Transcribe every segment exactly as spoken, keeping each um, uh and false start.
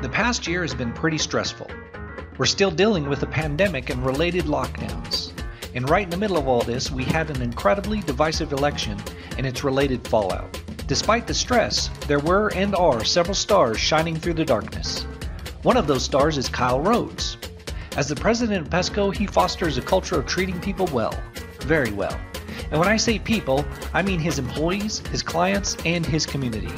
The past year has been pretty stressful. We're still dealing with the pandemic and related lockdowns. And right in the middle of all this, we had an incredibly divisive election and its related fallout. Despite the stress, there were and are several stars shining through the darkness. One of those stars is Kyle Rhodes. As the president of PESCO, he fosters a culture of treating people well, very well. And when I say people, I mean his employees, his clients, and his community.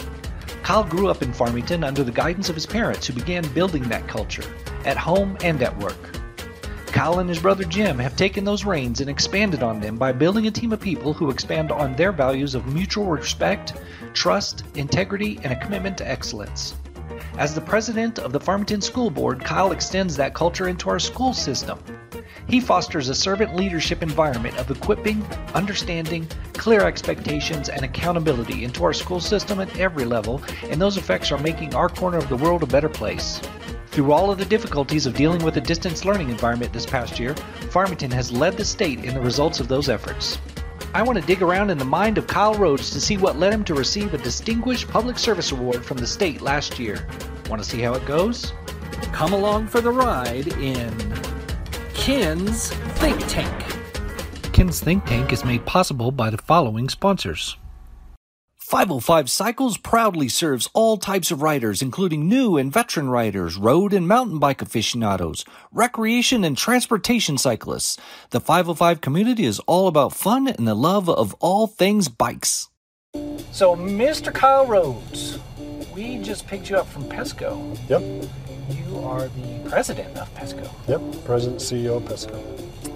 Kyle grew up in Farmington under the guidance of his parents, who began building that culture, at home and at work. Kyle and his brother Jim have taken those reins and expanded on them by building a team of people who expand on their values of mutual respect, trust, integrity, and a commitment to excellence. As the president of the Farmington School Board, Kyle extends that culture into our school system. He fosters a servant leadership environment of equipping, understanding, clear expectations, and accountability into our school system at every level, and those effects are making our corner of the world a better place. Through all of the difficulties of dealing with a distance learning environment this past year, Farmington has led the state in the results of those efforts. I want to dig around in the mind of Kyle Rhodes to see what led him to receive a Distinguished Public Service Award from the state last year. Want to see how it goes? Come along for the ride in Ken's Think Tank. Ken's Think Tank is made possible by the following sponsors. five oh five Cycles proudly serves all types of riders, including new and veteran riders, road and mountain bike aficionados, recreation and transportation cyclists. The five oh five community is all about fun and the love of all things bikes. So, Mister Kyle Rhodes, we just picked you up from PESCO. Yep. You are the president of PESCO. Yep, president, C E O of PESCO.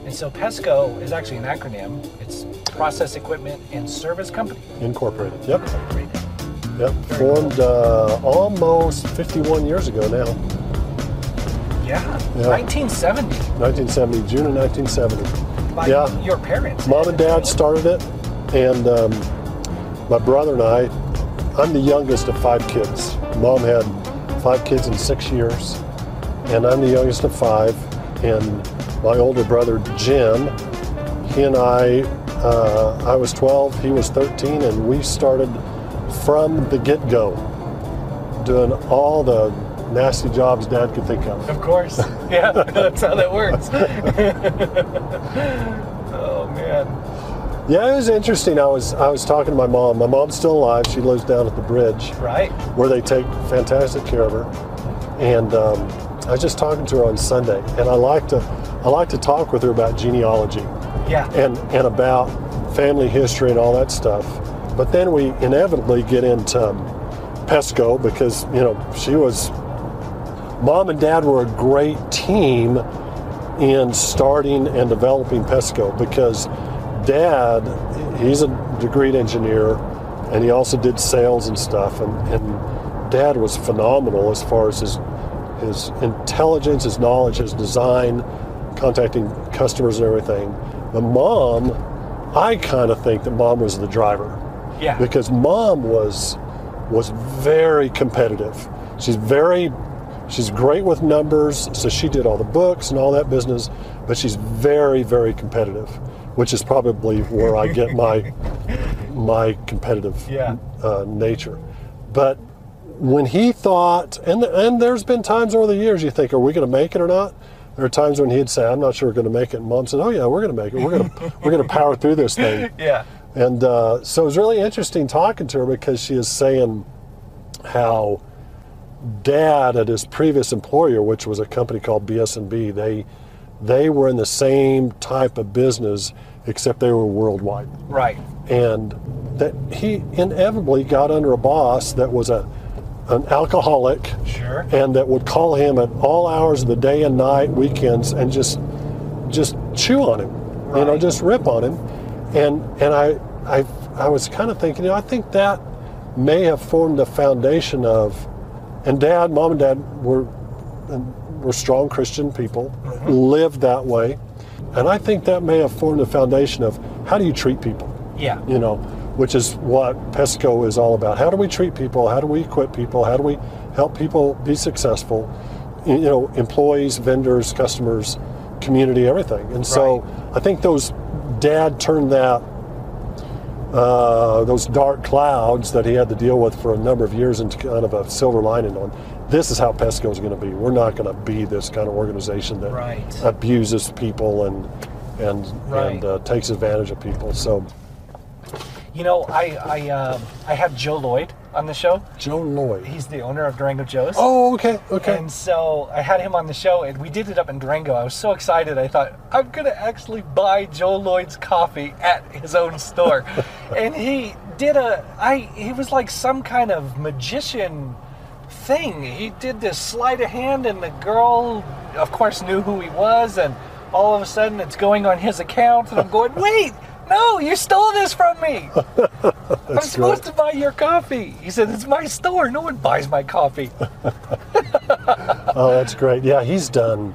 And so PESCO is actually an acronym. It's Process Equipment and Service Company. Incorporated, yep. Incorporated. Yep, Very formed cool. uh, almost fifty-one years ago now. Yeah, yeah. nineteen seventy. nineteen seventy, June of nineteen seventy. By yeah. your parents. Mom and dad started it, and um, my brother and I, I'm the youngest of five kids. Mom had five kids in six years, and I'm the youngest of five, and my older brother, Jim, he and I, uh, I was twelve, he was thirteen, and we started from the get-go, doing all the nasty jobs Dad could think of. Of course, yeah, that's how that works. Oh, man. Yeah, it was interesting. I was I was talking to my mom. My mom's still alive. She lives down at the bridge, right, where they take fantastic care of her. And um, I was just talking to her on Sunday, and I like to I like to talk with her about genealogy, yeah, and and about family history and all that stuff. But then we inevitably get into PESCO because you know she was mom and dad were a great team in starting and developing PESCO because Dad, he's a degreed engineer, and he also did sales and stuff, and, and Dad was phenomenal as far as his his intelligence, his knowledge, his design, contacting customers and everything. But Mom, I kind of think that Mom was the driver. Yeah. Because Mom was was very competitive. She's very, she's great with numbers, so she did all the books and all that business, but she's very, very competitive. Which is probably where I get my my competitive yeah. uh, nature. But when he thought, and and there's been times over the years you think, are we going to make it or not? There are times when he'd say, I'm not sure we're going to make it. And Mom said, oh yeah, we're going to make it. We're going to we're going to power through this thing. Yeah. And uh, so it was really interesting talking to her because she is saying how Dad at his previous employer, which was a company called B S and B, they. They were in the same type of business, except they were worldwide. Right. And that he inevitably got under a boss that was a an alcoholic. Sure. And that would call him at all hours of the day and night, weekends, and just just chew on him. Right. You know, just rip on him. And and I I I was kind of thinking, you know, I think that may have formed the foundation of, and Dad, Mom and Dad were. And, We're strong Christian people, mm-hmm. live that way, and I think that may have formed the foundation of how do you treat people? Yeah, you know, which is what PESCO is all about. How do we treat people? How do we equip people? How do we help people be successful? you know, employees, vendors, customers, community, everything. And so right. I think those, Dad turned that, uh, those dark clouds that he had to deal with for a number of years into kind of a silver lining on, this is how PESCO is going to be. We're not going to be this kind of organization that right. abuses people and and right. and uh, takes advantage of people. So, you know, I I uh, I have Joe Lloyd on the show. Joe Lloyd. He's the owner of Durango Joe's. Oh, okay, okay. And so I had him on the show, and we did it up in Durango. I was so excited. I thought, I'm going to actually buy Joe Lloyd's coffee at his own store. And he did a, I, he was like some kind of magician thing. He did this sleight of hand, and the girl, of course, knew who he was, and all of a sudden it's going on his account, and I'm going, wait, no, you stole this from me. I'm supposed great. to buy your coffee. He said, it's my store. No one buys my coffee. Oh, that's great. Yeah, he's done.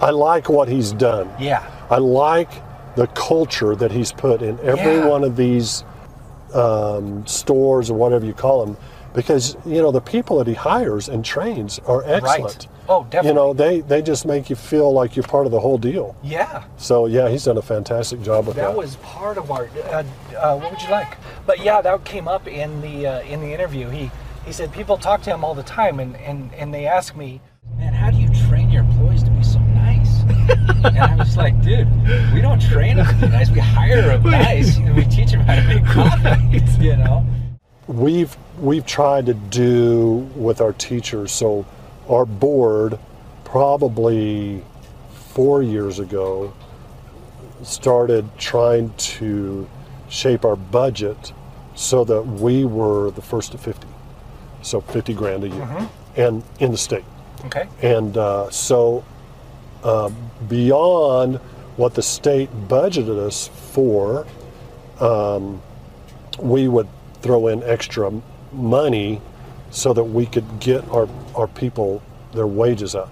I like what he's done. Yeah. I like the culture that he's put in every yeah. one of these um, stores or whatever you call them, because, you know, the people that he hires and trains are excellent. Right. Oh, definitely. You know, they, they just make you feel like you're part of the whole deal. Yeah. So, yeah, he's done a fantastic job with that. That was part of our, uh, uh, what would you like? But, yeah, that came up in the uh, in the interview. He he said people talk to him all the time, and, and, and they ask me, man, how do you train your employees to be so nice? And I was like, dude, we don't train them to be nice. We hire them nice, and we teach them how to make coffee, you know? We've, we've tried to do with our teachers, so... Our board, probably four years ago, started trying to shape our budget so that we were the first to fifty, so fifty grand a year, mm-hmm. and in the state. Okay. And uh, so uh, beyond what the state budgeted us for, um, we would throw in extra money so that we could get our, our people their wages up.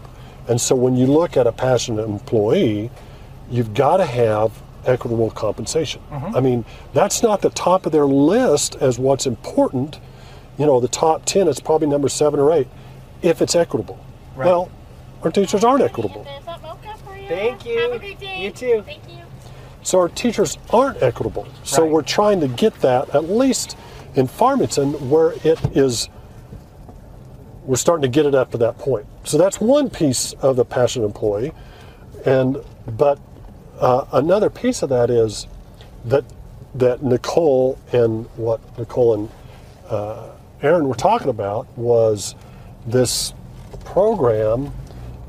And so when you look at a passionate employee, you've got to have equitable compensation. Mm-hmm. I mean, that's not the top of their list as what's important. You know, the top ten, it's probably number seven or eight, if it's equitable. Right. Well, our teachers aren't equitable. There's that mocha for you. Thank you. Have a good day. You too. Thank you. So our teachers aren't equitable. So right. we're trying to get that, at least in Farmington, where it is. We're starting to get it up to that point. So that's one piece of the passionate employee. And but uh, another piece of that is that that Nicole and what Nicole and uh, Aaron were talking about was this program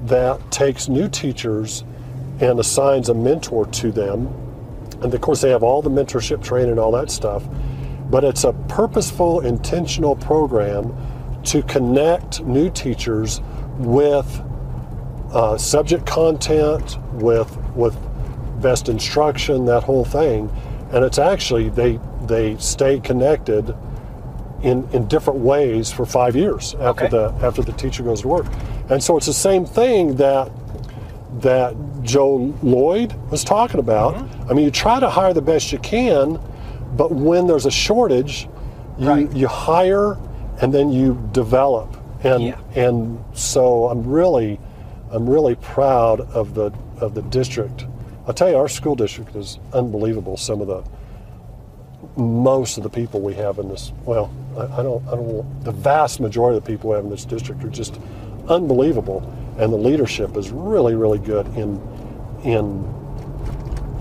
that takes new teachers and assigns a mentor to them. And of course they have all the mentorship training and all that stuff, but it's a purposeful, intentional program to connect new teachers with uh, subject content, with with best instruction, that whole thing. And it's actually, they they stay connected in, in different ways for five years after okay. the after the teacher goes to work. And so it's the same thing that that Joe Lloyd was talking about. Mm-hmm. I mean, you try to hire the best you can, but when there's a shortage, you, right. you hire and then you develop, and yeah. and so I'm really, I'm really proud of the of the district. I'll tell you, our school district is unbelievable. Some of the most of the people we have in this, well, I, I don't, I don't, the vast majority of the people we have in this district are just unbelievable, and the leadership is really, really good in in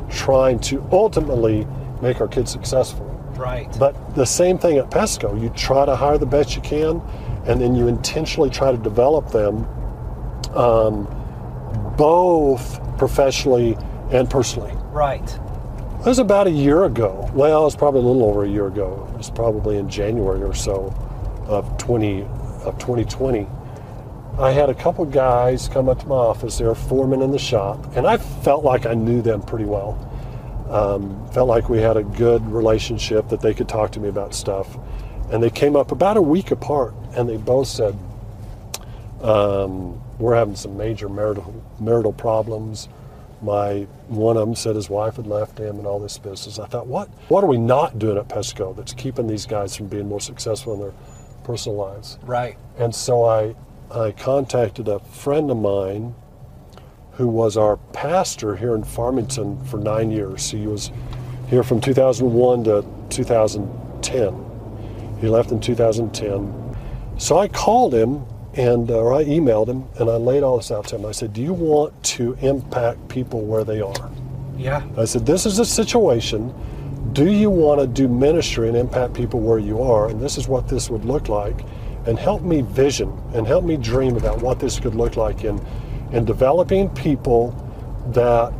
trying to ultimately make our kids successful. Right. But the same thing at PESCO. You try to hire the best you can, and then you intentionally try to develop them, um, both professionally and personally. Right. It was about a year ago. Well, it was probably a little over a year ago. It was probably in January or so of twenty of twenty twenty. I had a couple guys come up to my office. They were foremen in the shop, and I felt like I knew them pretty well. Um, felt like we had a good relationship, that they could talk to me about stuff. And they came up about a week apart, and they both said, um, we're having some major marital, marital problems. My, one of them said his wife had left him and all this business. I thought, what? What are we not doing at PESCO that's keeping these guys from being more successful in their personal lives? Right. And so I, I contacted a friend of mine who was our pastor here in Farmington for nine years. He was here from two thousand one to two thousand ten. He left in two thousand ten. So I called him, and or I emailed him, and I laid all this out to him. I said, do you want to impact people where they are? Yeah. I said, this is a situation. Do you want to do ministry and impact people where you are? And this is what this would look like. And help me vision and help me dream about what this could look like in, in developing people that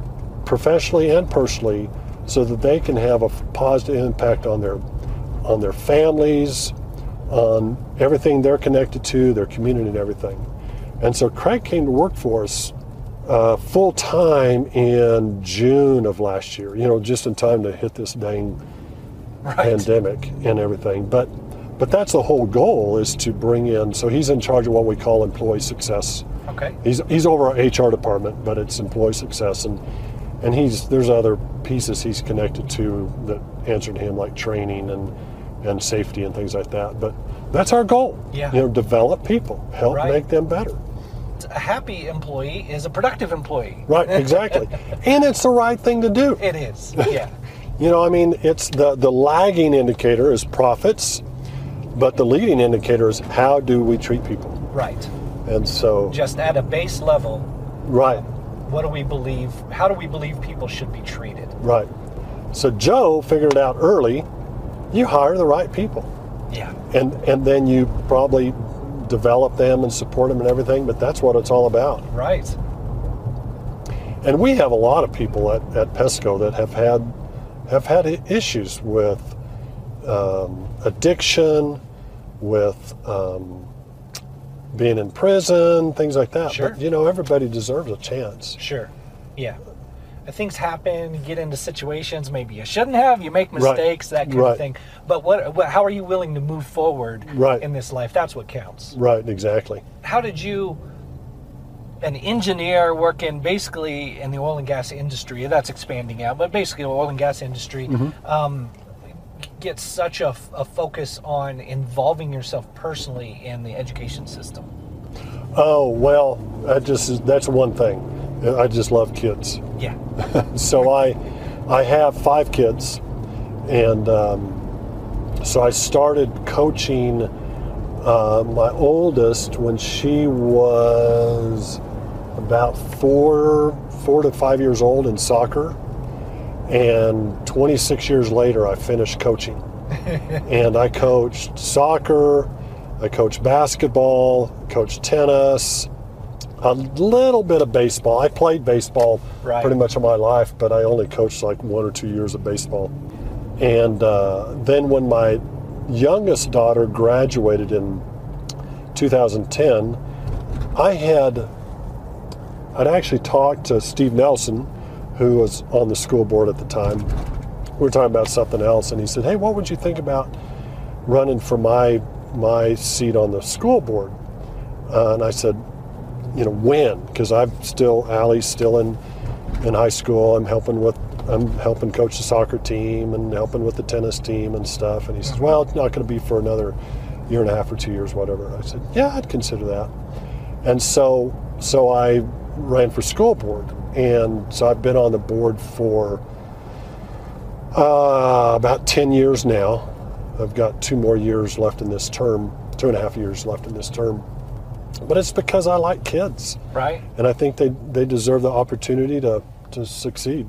professionally and personally so that they can have a positive impact on their, on their families, on everything they're connected to, their community and everything. And so Craig came to work for us uh, full-time in June of last year, you know, just in time to hit this dang right. pandemic and everything. But but that's the whole goal, is to bring in, so he's in charge of what we call employee success. Okay. He's he's over our H R department, but it's employee success. And and he's there's other pieces he's connected to that answer to him, like training and and safety and things like that. But that's our goal. Yeah. You know, develop people, help right. make them better. A happy employee is a productive employee. Right, exactly. And it's the right thing to do. It is, yeah. You know, I mean, it's the, the lagging indicator is profits, but the leading indicator is how do we treat people. Right. And so... just at a base level. Right. Um, what do we believe, how do we believe people should be treated? Right. So Joe figured it out early. You hire the right people. Yeah. And and then you probably develop them and support them and everything, but that's what it's all about. Right. And we have a lot of people at, at PESCO that have had have had issues with um, addiction, with um, being in prison, things like that. Sure. But, you know, everybody deserves a chance. Sure. Yeah. Things happen, you get into situations maybe you shouldn't have, you make mistakes, right. that kind right. of thing. But what, what, how are you willing to move forward right. in this life? That's what counts. Right, exactly. How did you, an engineer working basically in the oil and gas industry, that's expanding out, but basically the oil and gas industry, mm-hmm. um, get such a, a focus on involving yourself personally in the education system? Oh, well, I just, that's one thing. I just love kids. Yeah. So I, I have five kids, and um, so I started coaching uh, my oldest when she was about four, four to five years old in soccer, and twenty-six years later I finished coaching, and I coached soccer, I coached basketball, coached tennis. A little bit of baseball. I played baseball right. pretty much all my life, but I only coached like one or two years of baseball. And uh, then when my youngest daughter graduated in two thousand ten, I had, I'd actually talked to Steve Nelson, who was on the school board at the time. We were talking about something else, and he said, hey, what would you think about running for my, my seat on the school board? Uh, and I said, you know, when, because I'm still, Allie's still in, in high school. I'm helping with, I'm helping coach the soccer team and helping with the tennis team and stuff. And he says, well, it's not going to be for another year and a half or two years, whatever. And I said, yeah, I'd consider that. And so, so I ran for school board. And so I've been on the board for uh, about ten years now. I've got two more years left in this term, two and a half years left in this term. But it's because I like kids. Right. And I think they, they deserve the opportunity to, to succeed.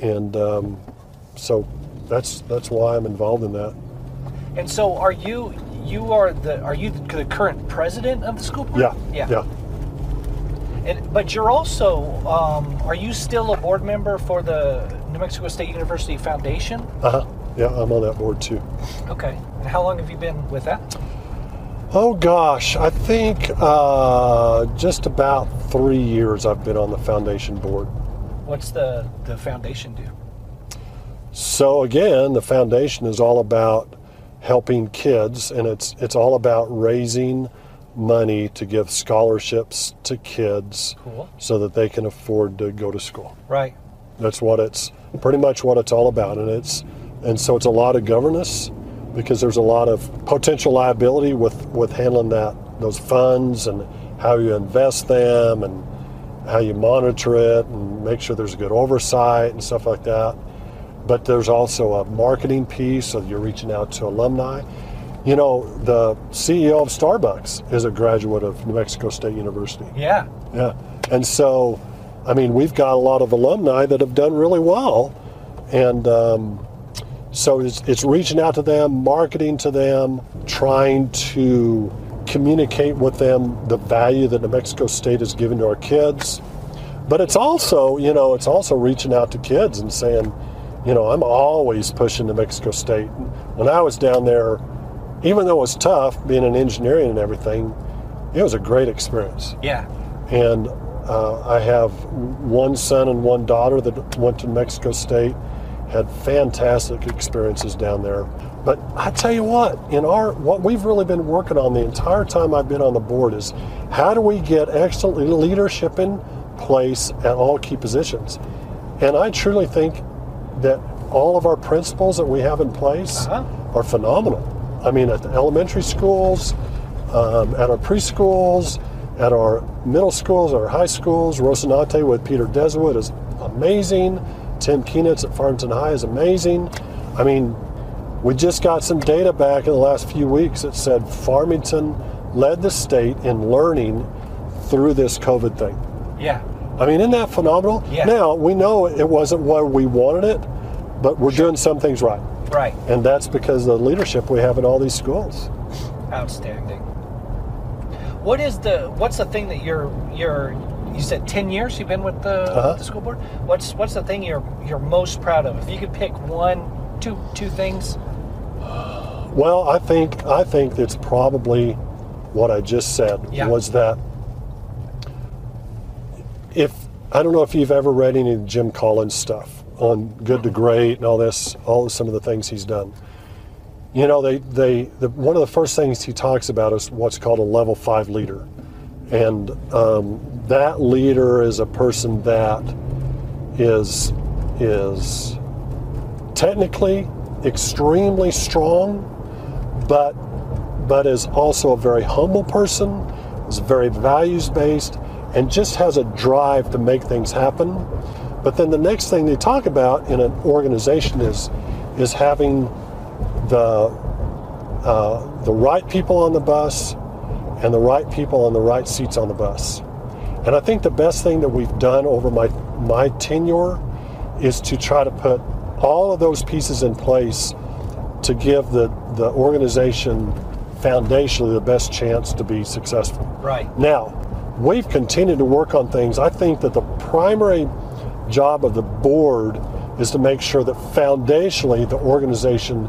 And um, so that's that's why I'm involved in that. And so are you you are the are you the current president of the school board? Yeah. Yeah. yeah. And but you're also um, are you still a board member for the New Mexico State University Foundation? Uh-huh. Yeah, I'm on that board too. Okay. And how long have you been with that? Oh gosh, I think uh, just about three years I've been on the foundation board. What's the, the foundation do? So again, the foundation is all about helping kids, and it's it's all about raising money to give scholarships to kids cool. so that they can afford to go to school. Right. That's what it's pretty much what it's all about, and it's and so it's a lot of governance, because there's a lot of potential liability with, with handling that those funds and how you invest them and how you monitor it and make sure there's good oversight and stuff like that. But there's also a marketing piece, so you're reaching out to alumni. You know, the C E O of Starbucks is a graduate of New Mexico State University. Yeah. Yeah. And so, I mean, we've got a lot of alumni that have done really well. And um, so it's, it's reaching out to them, marketing to them, trying to communicate with them the value that New Mexico State is giving to our kids. But it's also, you know, it's also reaching out to kids and saying, you know, I'm always pushing New Mexico State. When I was down there, even though it was tough being in engineering and everything, it was a great experience. Yeah. And uh, I have one son and one daughter that went to New Mexico State, had fantastic experiences down there. But I tell you what, in our what we've really been working on the entire time I've been on the board is how do we get excellent leadership in place at all key positions? And I truly think that all of our principles that we have in place uh-huh. are phenomenal. I mean, at the elementary schools, um, at our preschools, at our middle schools, our high schools. Rocinante with Peter Deswood is amazing. Tim Keenitz at Farmington High is amazing. I mean, we just got some data back in the last few weeks that said Farmington led the state in learning through this COVID thing. Yeah. I mean, isn't that phenomenal? Yeah. Now, we know it wasn't where we wanted it, but we're sure. doing some things right. Right. And that's because of the leadership we have in all these schools. Outstanding. What is the what's the thing that you're you're you said ten years you've been with the, uh-huh. with the school board? What's what's the thing you're you're most proud of? If you could pick one, two two things. Well, I think I think it's probably what I just said yeah. was that if I don't know if you've ever read any of Jim Collins stuff on Good to Great and all this, all some of the things he's done. You know, they, they the, one of the first things he talks about is what's called a level five leader. And um, that leader is a person that is, is technically extremely strong, but, but is also a very humble person, is very values-based, and just has a drive to make things happen. But then the next thing they talk about in an organization is is having the uh, the right people on the bus and the right people on the right seats on the bus. And I think the best thing that we've done over my my tenure is to try to put all of those pieces in place to give the, the organization foundationally the best chance to be successful. Right. Now, we've continued to work on things. I think that the primary job of the board is to make sure that foundationally the organization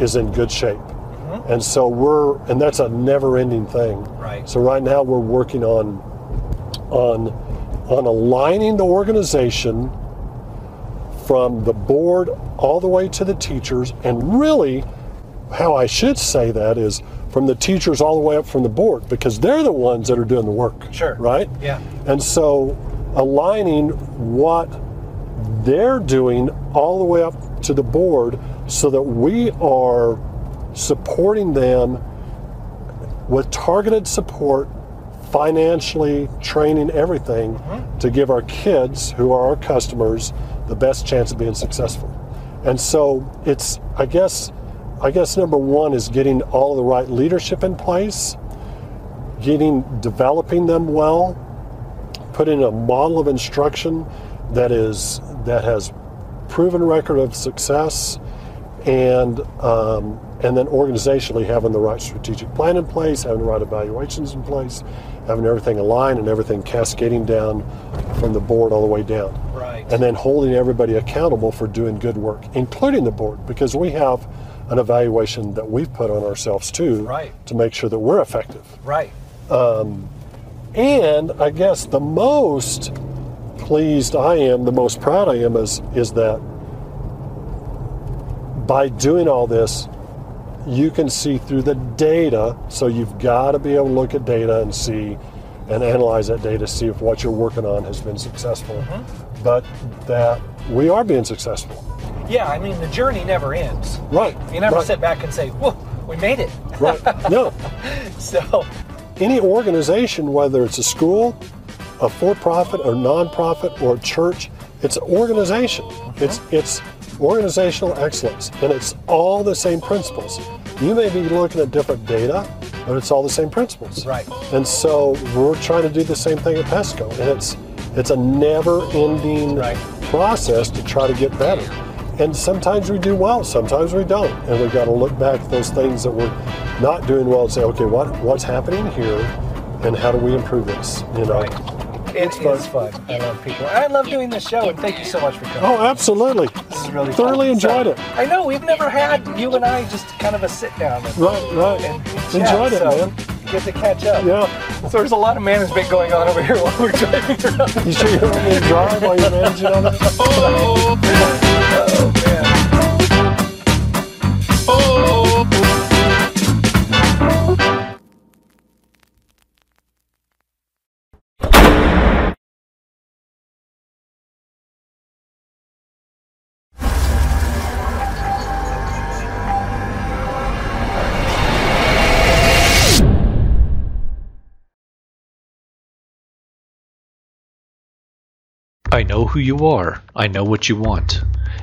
is in good shape. Mm-hmm. And so we're, and that's a never-ending thing. Right. So right now we're working on, on, on aligning the organization from the board all the way to the teachers, and really how I should say that is from the teachers all the way up from the board, because they're the ones that are doing the work. Sure. Right? Yeah. And so aligning what they're doing all the way up to the board so that we are supporting them with targeted support, financially, training, everything, mm-hmm. to give our kids, who are our customers, the best chance of being successful. And so it's, I guess, I guess number one is getting all of the right leadership in place, getting, developing them well, put in a model of instruction that is that has proven record of success, and um, and then organizationally having the right strategic plan in place, having the right evaluations in place, having everything aligned and everything cascading down from the board all the way down. Right. And then holding everybody accountable for doing good work, including the board, because we have an evaluation that we've put on ourselves too, right. to make sure that we're effective. Right. Um, And I guess the most pleased I am, the most proud I am, is, is that by doing all this, you can see through the data. So you've got to be able to look at data and see and analyze that data, see if what you're working on has been successful, mm-hmm. but that we are being successful. Yeah, I mean, the journey never ends. Right. You never right. sit back and say, whoa, we made it. Right, no. So Any organization, whether it's a school, a for-profit or non-profit or a church, it's an organization. Mm-hmm. It's, it's organizational excellence, and it's all the same principles. You may be looking at different data, but it's all the same principles. Right. And so we're trying to do the same thing at PESCO, and it's, it's a never-ending right. process to try to get better. And sometimes we do well, sometimes we don't. And we've got to look back at those things that we're not doing well and say, okay, what what's happening here and how do we improve this? You know? Right. It's, it is fun. I love people. I love doing this show, and thank you so much for coming. Oh, absolutely. This is really Thoroughly fun. enjoyed so, it. I know, we've never had you and I just kind of a sit down. And, right, right. And, and enjoyed yeah, it, so. man. Get to catch up. Yeah. So there's a lot of management going on over here while we're driving around. You sure you don't want me to drive while you're managing on that? Oh, oh, man. Oh. I know who you are. I know what you want.